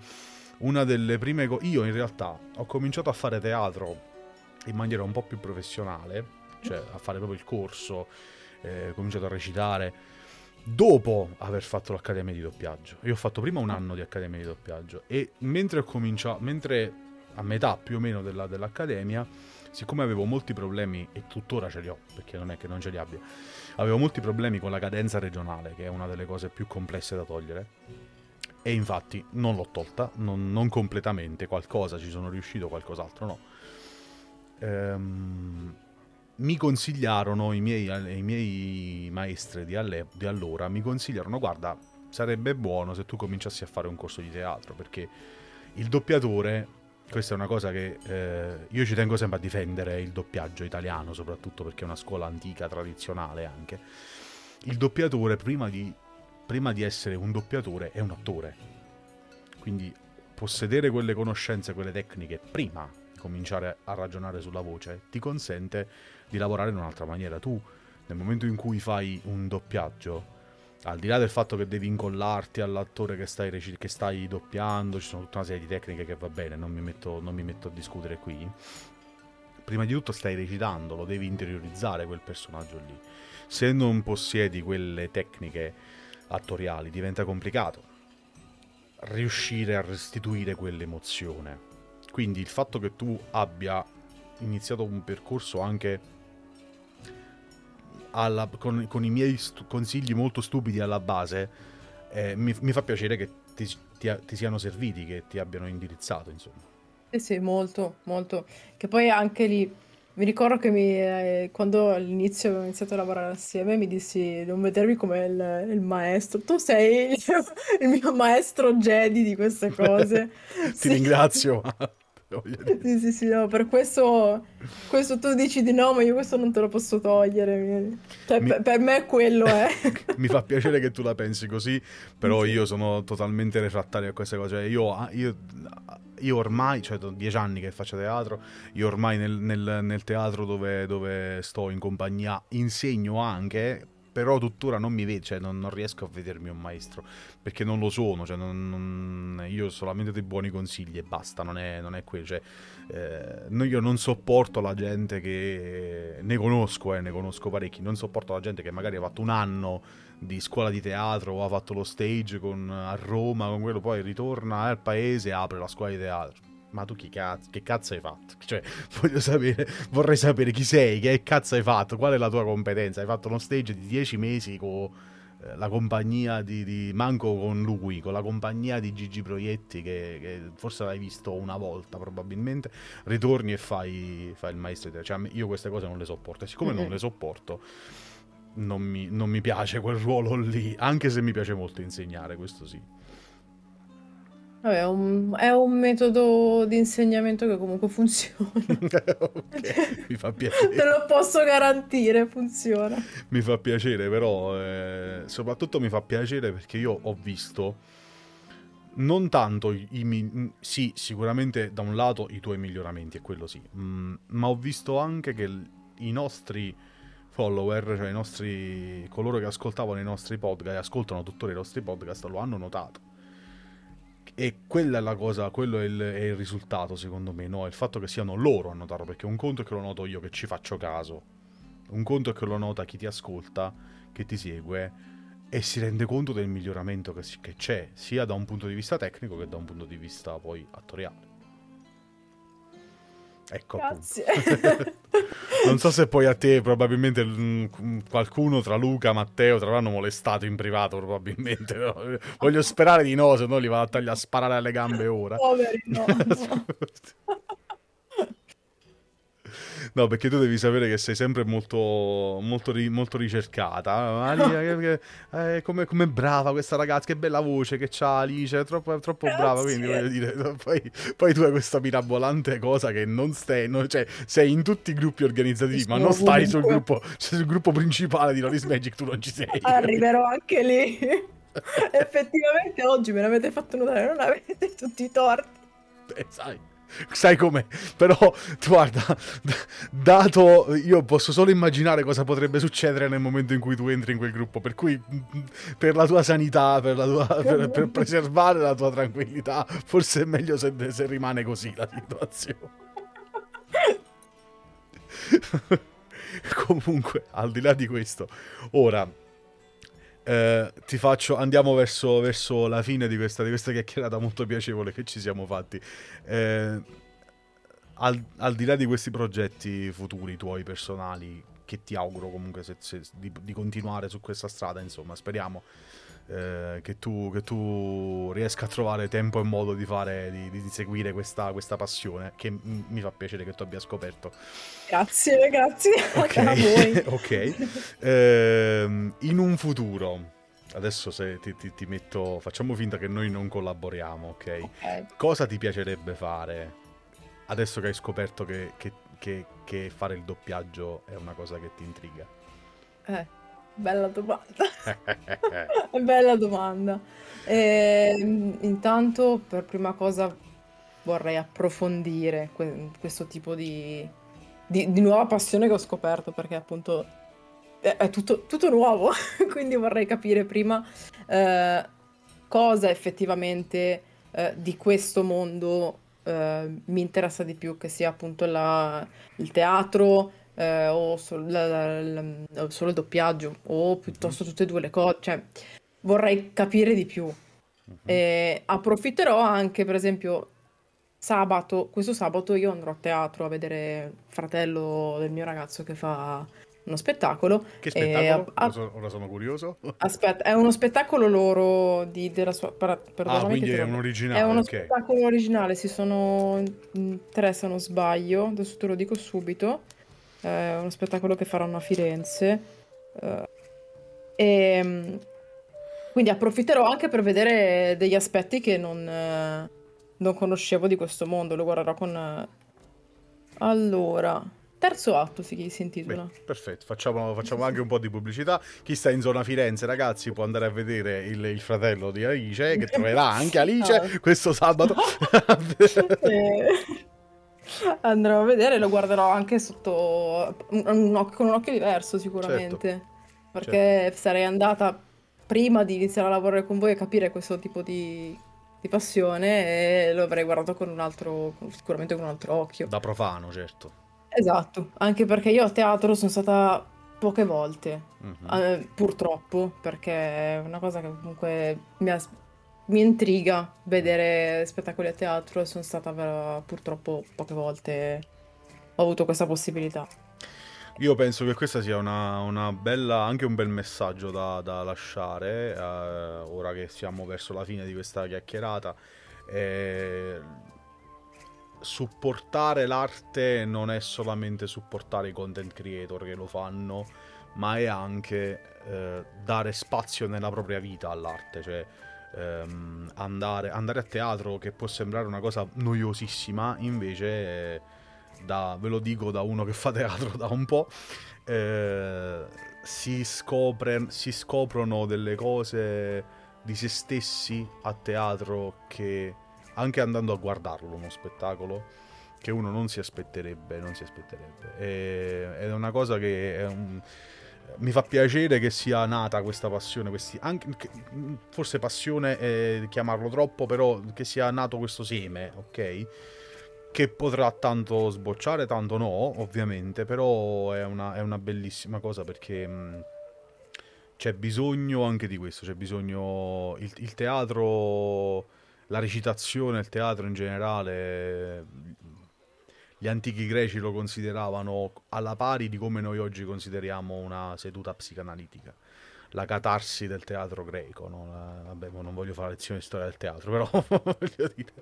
una delle prime cose, io in realtà ho cominciato a fare teatro in maniera un po' più professionale, cioè a fare proprio il corso, eh, ho cominciato a recitare dopo aver fatto l'accademia di doppiaggio. Io ho fatto prima un anno di accademia di doppiaggio e mentre ho cominciato, mentre a metà più o meno della, dell'accademia, siccome avevo molti problemi, e tuttora ce li ho, perché non è che non ce li abbia, avevo molti problemi con la cadenza regionale, che è una delle cose più complesse da togliere. E infatti non l'ho tolta, non, non completamente, qualcosa ci sono riuscito, qualcos'altro no. Um, mi consigliarono i miei, i miei maestri di, alle, di allora mi consigliarono: guarda, sarebbe buono se tu cominciassi a fare un corso di teatro, perché il doppiatore, questa è una cosa che eh, io ci tengo sempre a difendere, il doppiaggio italiano soprattutto, perché è una scuola antica, tradizionale anche. Il doppiatore prima di, prima di essere un doppiatore è un attore, quindi possedere quelle conoscenze, quelle tecniche prima cominciare a ragionare sulla voce ti consente di lavorare in un'altra maniera. Tu nel momento in cui fai un doppiaggio, al di là del fatto che devi incollarti all'attore che stai, rec- che stai doppiando, ci sono tutta una serie di tecniche che va bene, non mi metto, non mi metto a discutere qui, prima di tutto stai recitando, lo devi interiorizzare quel personaggio lì. Se non possiedi quelle tecniche attoriali diventa complicato riuscire a restituire quell'emozione. Quindi il fatto che tu abbia iniziato un percorso anche alla, con, con i miei stu- consigli molto stupidi alla base, eh, mi, mi fa piacere che ti, ti, ti siano serviti, che ti abbiano indirizzato, insomma. Sì, sì, molto, molto. Che poi anche lì, mi ricordo che mi, eh, quando all'inizio abbiamo iniziato a lavorare assieme mi dissi: non vedermi come il, il maestro, tu sei il, il mio maestro Jedi di queste cose. Ti sì. ringrazio. Sì, sì, sì, no, per questo, questo tu dici di no, ma io questo non te lo posso togliere, cioè, mi... per, per me quello è. Mi fa piacere che tu la pensi così, però sì, io sono totalmente refrattario a queste cose. Io, io, io ormai, cioè dieci anni che faccio teatro, io ormai nel, nel, nel teatro dove, dove sto in compagnia insegno anche, però tuttora non mi vedo, cioè non, non riesco a vedermi un maestro, perché non lo sono, cioè non, non, io ho solamente dei buoni consigli e basta, non è, non è quello, cioè, eh, io non sopporto la gente che, ne conosco, eh, ne conosco parecchi, non sopporto la gente che magari ha fatto un anno di scuola di teatro o ha fatto lo stage con, a Roma, con quello, poi ritorna al paese e apre la scuola di teatro. Ma tu chi cazzo, che cazzo hai fatto? Cioè, voglio sapere, vorrei sapere chi sei, che cazzo hai fatto, qual è la tua competenza? Hai fatto uno stage di dieci mesi con eh, la compagnia di, di... manco con lui, con la compagnia di Gigi Proietti, che, che forse l'hai visto una volta probabilmente, ritorni e fai, fai il maestro di te. Cioè, io queste cose non le sopporto, e siccome mm-hmm. non le sopporto, non mi, non mi piace quel ruolo lì, anche se mi piace molto insegnare, questo sì. Vabbè, è un, è un metodo di insegnamento che comunque funziona. Okay, mi fa piacere. Te lo posso garantire, funziona. Mi fa piacere, però eh, soprattutto mi fa piacere perché io ho visto non tanto i, i sì, sicuramente da un lato i tuoi miglioramenti, è quello sì, mh, ma ho visto anche che l- i nostri follower, cioè i nostri coloro che ascoltavano i nostri podcast e ascoltano tuttora i nostri podcast, lo hanno notato. E quella è la cosa, quello è il, è il risultato secondo me, no? Il fatto che siano loro a notarlo, perché un conto è che lo noto io che ci faccio caso, un conto è che lo nota chi ti ascolta, che ti segue e si rende conto del miglioramento che, si, che c'è, sia da un punto di vista tecnico che da un punto di vista poi attoriale. Ecco, grazie. Non so se poi a te probabilmente mh, qualcuno tra Luca, Matteo te l'hanno molestato in privato probabilmente, no? Voglio sperare di no, se no li vado a tagliare, a sparare alle gambe ora. Poveri, no, no. No, perché tu devi sapere che sei sempre molto molto, ri, molto ricercata. Alice, eh, come, come brava questa ragazza, che bella voce che c'ha Alice, è troppo, è troppo brava, quindi voglio dire, poi, poi tu hai questa mirabolante cosa che non stai, non, cioè sei in tutti i gruppi organizzativi, ma non stai sul gruppo, cioè sul gruppo principale di Lore is Magic tu non ci sei. Arriverò anche lì. Effettivamente oggi me l'avete fatto notare, non avete tutti i torti. Beh, sai. Sai com'è, però guarda, dato, io posso solo immaginare cosa potrebbe succedere nel momento in cui tu entri in quel gruppo, per cui per la tua sanità, per, la tua, per, per preservare la tua tranquillità, forse è meglio se, se rimane così la situazione. Comunque, al di là di questo, ora... Eh, ti faccio, andiamo verso, verso la fine di questa, di questa chiacchierata molto piacevole che ci siamo fatti. Eh, al, al di là di questi progetti futuri tuoi personali, che ti auguro comunque se, se, di, di continuare su questa strada, insomma, speriamo eh, che, tu, che tu riesca a trovare tempo e modo di fare, di, di seguire questa, questa passione che m- mi fa piacere che tu abbia scoperto. Grazie, grazie, okay. A voi. Ok, eh, in un futuro, adesso se ti, ti, ti metto, facciamo finta che noi non collaboriamo, ok? Okay. Cosa ti piacerebbe fare adesso che hai scoperto che, che, che, che fare il doppiaggio è una cosa che ti intriga? Eh. Bella domanda. Bella domanda. E, intanto per prima cosa vorrei approfondire que- questo tipo di, di, di nuova passione che ho scoperto, perché appunto è, è tutto, tutto nuovo, quindi vorrei capire prima eh, cosa effettivamente eh, di questo mondo eh, mi interessa di più, che sia appunto la, il teatro, Eh, o sol- la, la, la, la, solo il doppiaggio, o piuttosto tutte e due le cose, cioè vorrei capire di più. Uh-huh. E approfitterò anche, per esempio, sabato, questo sabato io andrò a teatro a vedere il fratello del mio ragazzo che fa uno spettacolo. Che spettacolo? A, a, ora, sono, ora sono curioso. Aspetta, è uno spettacolo loro di, della sua, per, ah, quindi è un originale. È uno okay. spettacolo originale, si sono tre se non sbaglio, adesso te lo dico subito. Eh, uno spettacolo che faranno a Firenze, eh, e quindi approfitterò anche per vedere degli aspetti che non, eh, non conoscevo di questo mondo. Lo guarderò con eh. Allora, Terzo Atto si, si intitola. Beh, perfetto, facciamo, facciamo anche un po' di pubblicità. Chi sta in zona Firenze, ragazzi, può andare a vedere il, il fratello di Alice, che troverà anche Alice ah. questo sabato. eh. Andrò a vedere, lo guarderò anche sotto un occhio, con un occhio diverso sicuramente, certo, perché certo. sarei andata prima di iniziare a lavorare con voi a capire questo tipo di, di passione, e lo avrei guardato con un altro, sicuramente con un altro occhio. Da profano, certo. Esatto, anche perché io a teatro sono stata poche volte, uh-huh. eh, purtroppo, perché è una cosa che comunque mi ha... Mi intriga vedere spettacoli a teatro, e sono stata purtroppo poche volte, ho avuto questa possibilità. Io penso che questa sia una, una bella, anche un bel messaggio da, da lasciare, eh, ora che siamo verso la fine di questa chiacchierata. Eh, supportare l'arte non è solamente supportare i content creator che lo fanno, ma è anche eh, dare spazio nella propria vita all'arte, cioè Um, andare, andare a teatro, che può sembrare una cosa noiosissima, invece eh, da, ve lo dico da uno che fa teatro da un po', eh, si, scopre, si scoprono delle cose di se stessi a teatro, che anche andando a guardarlo uno spettacolo, che uno non si aspetterebbe, non si aspetterebbe. E, è una cosa che è un... Mi fa piacere che sia nata questa passione, questi, anche, forse passione è chiamarlo troppo, però che sia nato questo seme, ok? Che potrà tanto sbocciare, tanto no, ovviamente, però è una, è una bellissima cosa, perché mh, c'è bisogno anche di questo, c'è bisogno... Il, il teatro, la recitazione, il teatro in generale... gli antichi greci lo consideravano alla pari di come noi oggi consideriamo una seduta psicanalitica, la catarsi del teatro greco, no? La, vabbè, non voglio fare lezione di storia del teatro, però voglio dire,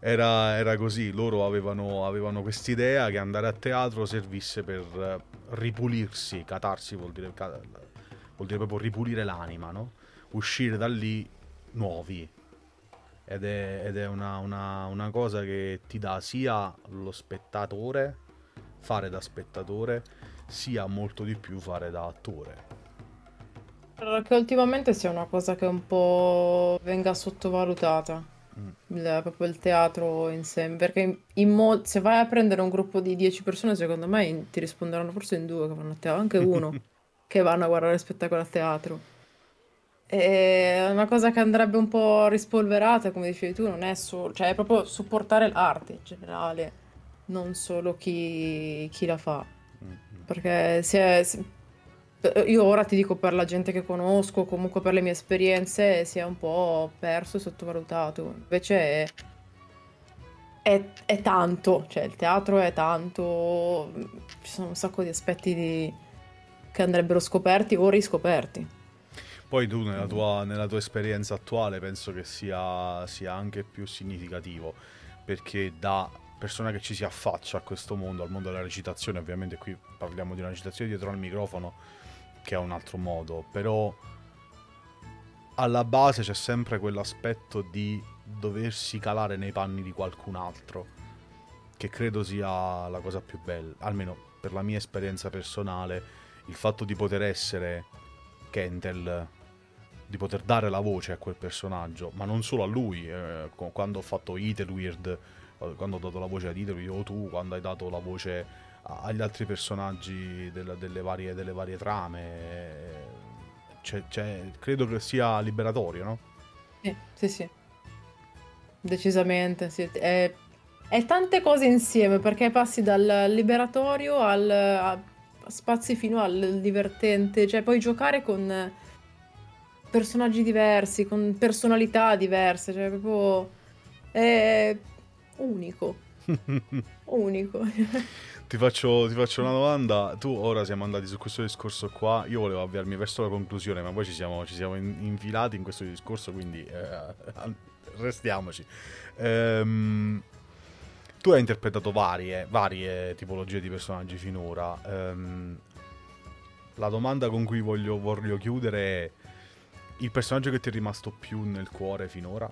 era, era così, loro avevano, avevano quest'idea che andare a teatro servisse per ripulirsi, catarsi vuol dire, vuol dire proprio ripulire l'anima, no? Uscire da lì nuovi. Ed è, ed è una, una, una cosa che ti dà sia lo spettatore, fare da spettatore, sia molto di più fare da attore. Che ultimamente sia una cosa che un po' venga sottovalutata, mm. il, proprio il teatro in sé, perché in, in mo- se vai a prendere un gruppo di dieci persone, secondo me in, ti risponderanno forse in due che vanno a teatro, anche uno che vanno a guardare spettacolo a teatro. È una cosa che andrebbe un po' rispolverata, come dicevi tu, non è solo, cioè è proprio supportare l'arte in generale, non solo chi, chi la fa. Perché se, se io ora ti dico per la gente che conosco, comunque per le mie esperienze, si è un po' perso e sottovalutato. Invece è, è, è tanto, cioè il teatro è tanto, ci sono un sacco di aspetti di, che andrebbero scoperti o riscoperti. Poi tu nella tua, nella tua esperienza attuale penso che sia, sia anche più significativo, perché da persona che ci si affaccia a questo mondo, al mondo della recitazione, ovviamente qui parliamo di una recitazione dietro al microfono che è un altro modo, però alla base c'è sempre quell'aspetto di doversi calare nei panni di qualcun altro, che credo sia la cosa più bella, almeno per la mia esperienza personale, il fatto di poter essere Kentel, di poter dare la voce a quel personaggio, ma non solo a lui. Eh, quando ho fatto Idlewild, quando ho dato la voce ad Idlewild, o tu quando hai dato la voce agli altri personaggi della, delle, varie, delle varie trame, cioè, cioè, credo che sia liberatorio, no? Sì, sì, sì. Decisamente. Sì. È, è tante cose insieme, perché passi dal liberatorio al... A... spazi fino al divertente, cioè puoi giocare con personaggi diversi, con personalità diverse, cioè proprio è unico. Unico. Ti faccio, ti faccio una domanda. Tu, ora siamo andati su questo discorso qua, io volevo avviarmi verso la conclusione, ma poi ci siamo, ci siamo in, infilati in questo discorso, quindi eh, restiamoci. Ehm Tu hai interpretato varie, varie tipologie di personaggi finora. Um, la domanda con cui voglio, voglio chiudere è: il personaggio che ti è rimasto più nel cuore finora?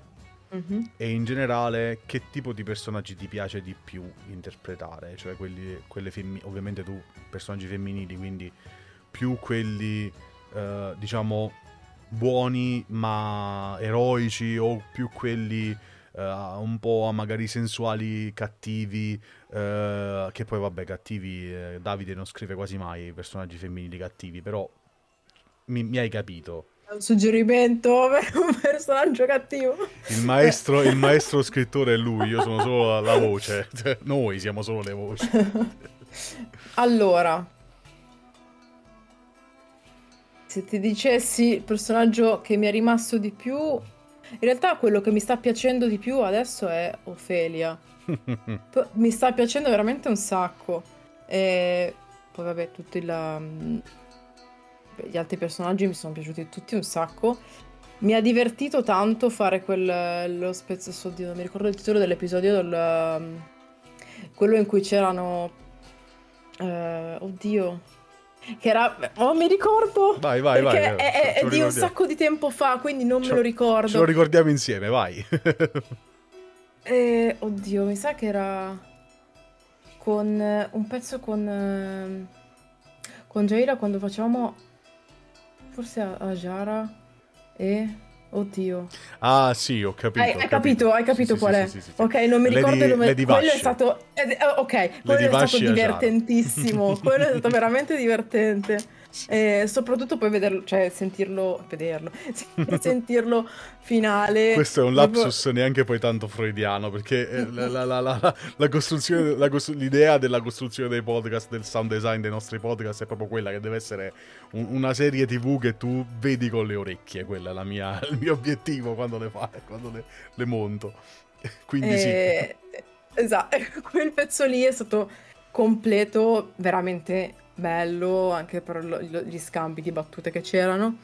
Mm-hmm. E in generale, che tipo di personaggi ti piace di più interpretare? Cioè quelli, quelle femmi- ovviamente tu, personaggi femminili, quindi più quelli, eh, diciamo, buoni ma eroici, o più quelli... Uh, un po' magari sensuali, cattivi, uh, che poi vabbè cattivi, eh, Davide non scrive quasi mai personaggi femminili cattivi, però mi, mi hai capito. È un suggerimento per un personaggio cattivo. Il maestro, il maestro scrittore è lui, io sono solo la, la voce, noi siamo solo le voci. Allora, se ti dicessi il personaggio che mi è rimasto di più... In realtà quello che mi sta piacendo di più adesso è Ofelia. Mi sta piacendo veramente un sacco. E poi vabbè, tutti la... gli altri personaggi mi sono piaciuti tutti un sacco. Mi ha divertito tanto fare quel... lo spezzo, oddio, non mi ricordo il titolo dell'episodio, del... quello in cui c'erano... Eh, oddio... che era, oh mi ricordo, vai vai perché vai, vai. è, è di un sacco di tempo fa, quindi non ce me lo ricordo, ce lo ricordiamo insieme, vai. eh, oddio mi sa che era con eh, un pezzo con eh, con Jaira, quando facevamo forse a, a Jaira e oddio ah sì ho capito hai, ho hai capito, capito hai capito sì, qual sì, è sì, sì, sì. Ok, non mi ricordo Lady, come Lady quello Vash. È stato eh, ok quello Lady è Vash stato divertentissimo. Quello è stato veramente divertente, eh, soprattutto poi vederlo, cioè sentirlo vederlo sentirlo finale. Questo è un lapsus tipo... neanche poi tanto freudiano, perché la, la, la, la, la costruzione la costru- l'idea della costruzione dei podcast, del sound design dei nostri podcast è proprio quella che deve essere un, una serie tv che tu vedi con le orecchie. Quella è la mia il mio obiettivo quando le, fa, quando le, le monto. Quindi eh, sì Esatto, quel pezzo lì è stato completo, veramente bello, anche per lo, gli scambi di battute che c'erano.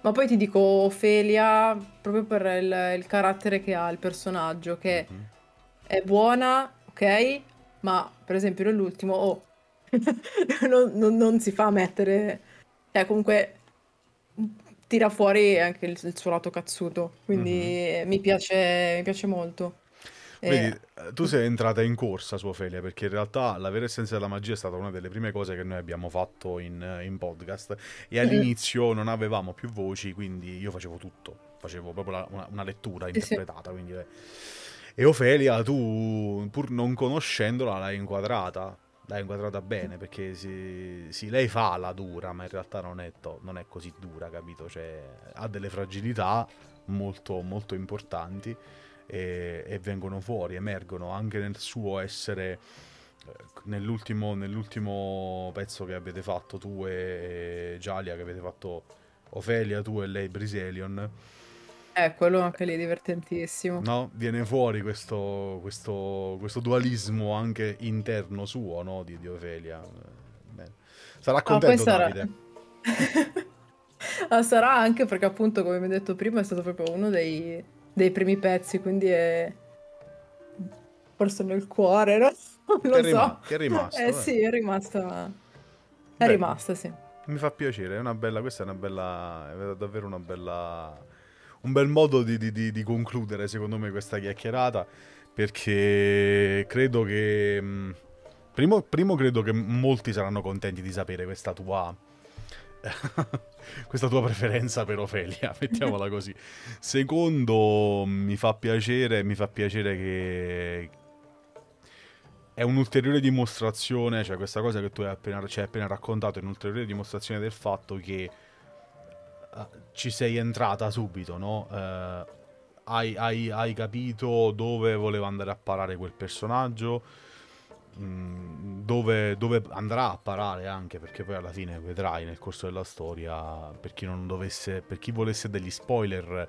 Ma poi ti dico, Ofelia, proprio per il, il carattere che ha il personaggio, che mm-hmm. è buona, ok, ma per esempio nell'ultimo, oh, non, non, non si fa mettere, cioè comunque tira fuori anche il, il suo lato cazzuto, quindi mm-hmm. mi piace, mi piace molto. Vedi, tu sei entrata in corsa su Ofelia, perché in realtà la vera essenza della magia è stata una delle prime cose che noi abbiamo fatto in, in podcast, e all'inizio non avevamo più voci, quindi io facevo tutto, facevo proprio la, una, una lettura interpretata, quindi eh. E Ofelia tu, pur non conoscendola, l'hai inquadrata, l'hai inquadrata bene, perché sì, sì, lei fa la dura, ma in realtà non è, to- non è così dura, capito? Cioè, ha delle fragilità molto, molto importanti, E, e vengono fuori, emergono anche nel suo essere. Nell'ultimo, nell'ultimo pezzo che avete fatto tu e Gialia, che avete fatto Ofelia, tu e lei Briselion, eh, quello anche lì è divertentissimo, no? Viene fuori questo, questo, questo dualismo anche interno suo, no? Di, di Ofelia. Bene. Sarà contento, no, sarà... Davide? Sarà anche perché, appunto, come mi hai detto prima, è stato proprio uno dei dei primi pezzi, quindi è forse nel cuore, no? Non lo che so. Che è rimasto. Eh, eh sì, è rimasta. È rimasta, sì. Mi fa piacere, è una bella, questa è una bella, è davvero una bella, un bel modo di, di, di, di concludere, secondo me, questa chiacchierata, perché credo che primo, primo credo che molti saranno contenti di sapere questa tua questa tua preferenza per Ofelia, mettiamola così. Secondo, mi fa piacere, mi fa piacere che è un'ulteriore dimostrazione, cioè questa cosa che tu hai appena, ci hai appena raccontato è un'ulteriore dimostrazione del fatto che uh, ci sei entrata subito, no? Uh, hai, hai, hai capito dove voleva andare a parare quel personaggio, Dove, dove andrà a parare, anche perché poi alla fine vedrai nel corso della storia, per chi non dovesse, per chi volesse degli spoiler,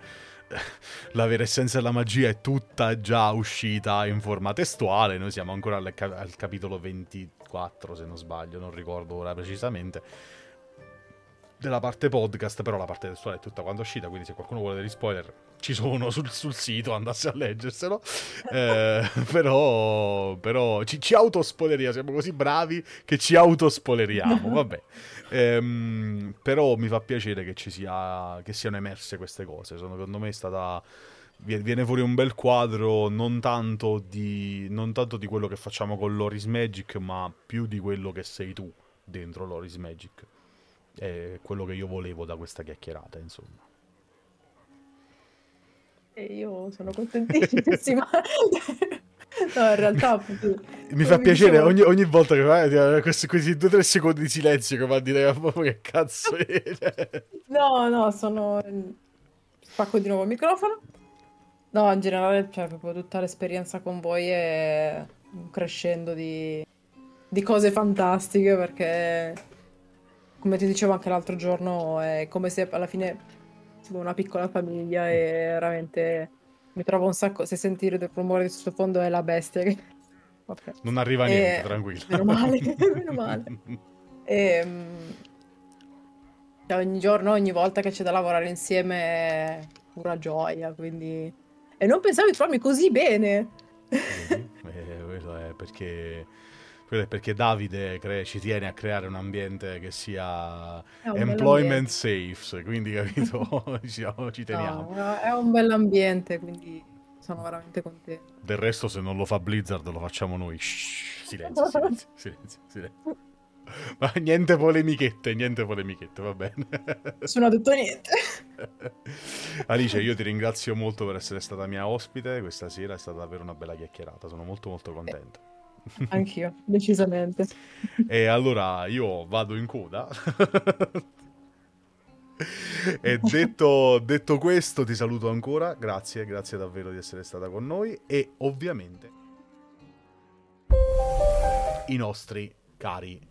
la vera essenza della magia è tutta già uscita in forma testuale. Noi siamo ancora al, cap- al capitolo ventiquattro, se non sbaglio, non ricordo ora precisamente, della parte podcast, però la parte testuale è tutta quando è uscita, quindi se qualcuno vuole degli spoiler ci sono sul, sul sito, andasse a leggerselo. eh, però però ci, ci autospoileriamo, siamo così bravi che ci autospoileriamo, vabbè. Ehm, però mi fa piacere che ci sia, che siano emerse queste cose. Sono, secondo me è stata, viene fuori un bel quadro, non tanto di non tanto di quello che facciamo con Lore is Magic, ma più di quello che sei tu dentro Lore is Magic. È quello che io volevo da questa chiacchierata, insomma. E io sono contentissima. No, in realtà appunto, mi fa piacere ogni, ogni volta che eh, questi, questi due o tre secondi di silenzio che va a dire che cazzo è. No, no, sono spacco di nuovo il microfono. No, in generale, cioè, proprio tutta l'esperienza con voi è un crescendo di, di cose fantastiche, perché come ti dicevo anche l'altro giorno, è come se alla fine siamo una piccola famiglia, e veramente mi trovo un sacco. Se sentire del rumore di sottofondo è la bestia che... okay. Non arriva e... niente, tranquillo. Meno male, meno male. E, cioè, ogni giorno, ogni volta che c'è da lavorare insieme è pura gioia, quindi... E non pensavo di trovarmi così bene. Eh, quello è perché... Quello è perché Davide cre- ci tiene a creare un ambiente che sia employment safe, quindi capito, ci, ci teniamo. No, è un bell'ambiente, quindi sono veramente contento. Del resto, se non lo fa Blizzard, lo facciamo noi. Shhh, silenzio, silenzio, silenzio, silenzio. Ma niente polemichette, niente polemichette, va bene. Nessuno ha detto niente. Alice, io ti ringrazio molto per essere stata mia ospite questa sera, è stata davvero una bella chiacchierata, sono molto molto contento. Eh. Anch'io, decisamente. E allora io vado in coda. E detto, detto questo, ti saluto ancora. Grazie, grazie davvero di essere stata con noi. E ovviamente i nostri cari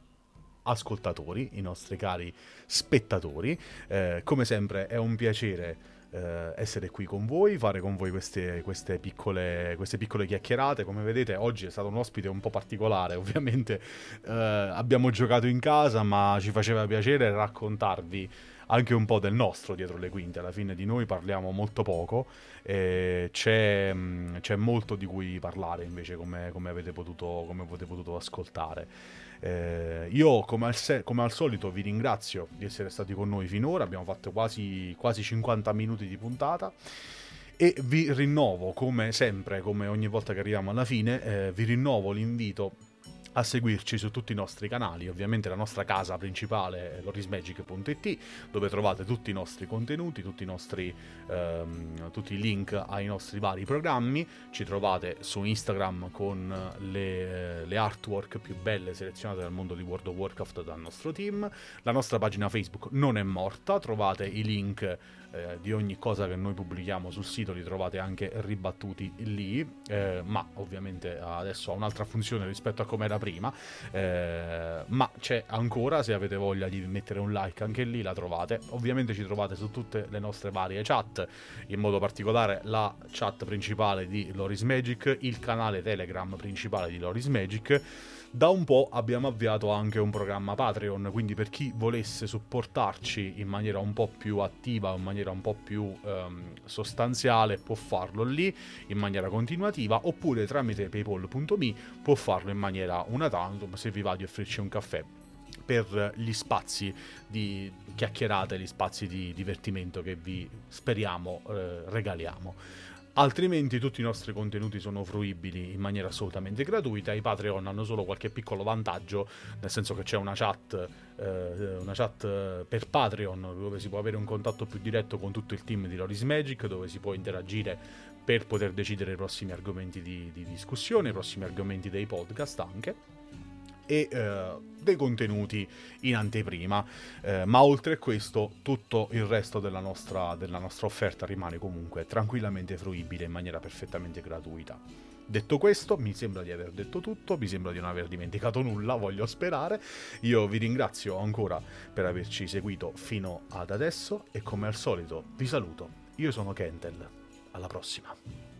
ascoltatori, i nostri cari spettatori. Eh, come sempre, è un piacere eh, essere qui con voi, fare con voi queste, queste, piccole, queste piccole chiacchierate. Come vedete oggi è stato un ospite un po' particolare, ovviamente eh, abbiamo giocato in casa, ma ci faceva piacere raccontarvi anche un po' del nostro dietro le quinte. Alla fine di noi parliamo molto poco e c'è, c'è molto di cui parlare invece, come, come avete potuto, come avete potuto ascoltare. Eh, io come al, se- come al solito vi ringrazio di essere stati con noi finora, abbiamo fatto quasi, quasi cinquanta minuti di puntata. E vi rinnovo, come sempre, come ogni volta che arriviamo alla fine, eh, vi rinnovo l'invito a seguirci su tutti i nostri canali. Ovviamente la nostra casa principale è lore is magic punto it, dove trovate tutti i nostri contenuti, tutti i nostri ehm, tutti i link ai nostri vari programmi. Ci trovate su Instagram con le, le artwork più belle selezionate dal mondo di World of Warcraft dal nostro team. La nostra pagina Facebook non è morta, trovate i link eh, di ogni cosa che noi pubblichiamo sul sito, li trovate anche ribattuti lì, eh, ma ovviamente adesso ha un'altra funzione rispetto a come era prima prima eh, ma c'è ancora. Se avete voglia di mettere un like anche lì la trovate. Ovviamente ci trovate su tutte le nostre varie chat, in modo particolare la chat principale di Lore is Magic, il canale Telegram principale di Lore is Magic. Da un po' abbiamo avviato anche un programma Patreon, quindi per chi volesse supportarci in maniera un po' più attiva, in maniera un po' più ehm, sostanziale, può farlo lì in maniera continuativa, oppure tramite paypal punto me può farlo in maniera una tantum, se vi va di offrirci un caffè, per gli spazi di chiacchierate, gli spazi di divertimento che vi speriamo eh, regaliamo. Altrimenti tutti i nostri contenuti sono fruibili in maniera assolutamente gratuita. I Patreon hanno solo qualche piccolo vantaggio, nel senso che c'è una chat, eh, una chat per Patreon, dove si può avere un contatto più diretto con tutto il team di Lore is Magic, dove si può interagire per poter decidere i prossimi argomenti di, di discussione, i prossimi argomenti dei podcast anche, e eh, dei contenuti in anteprima, eh, ma oltre a questo tutto il resto della nostra, della nostra offerta rimane comunque tranquillamente fruibile in maniera perfettamente gratuita. Detto questo, mi sembra di aver detto tutto, mi sembra di non aver dimenticato nulla, voglio sperare. Io vi ringrazio ancora per averci seguito fino ad adesso e come al solito vi saluto. Io sono Kentel, alla prossima.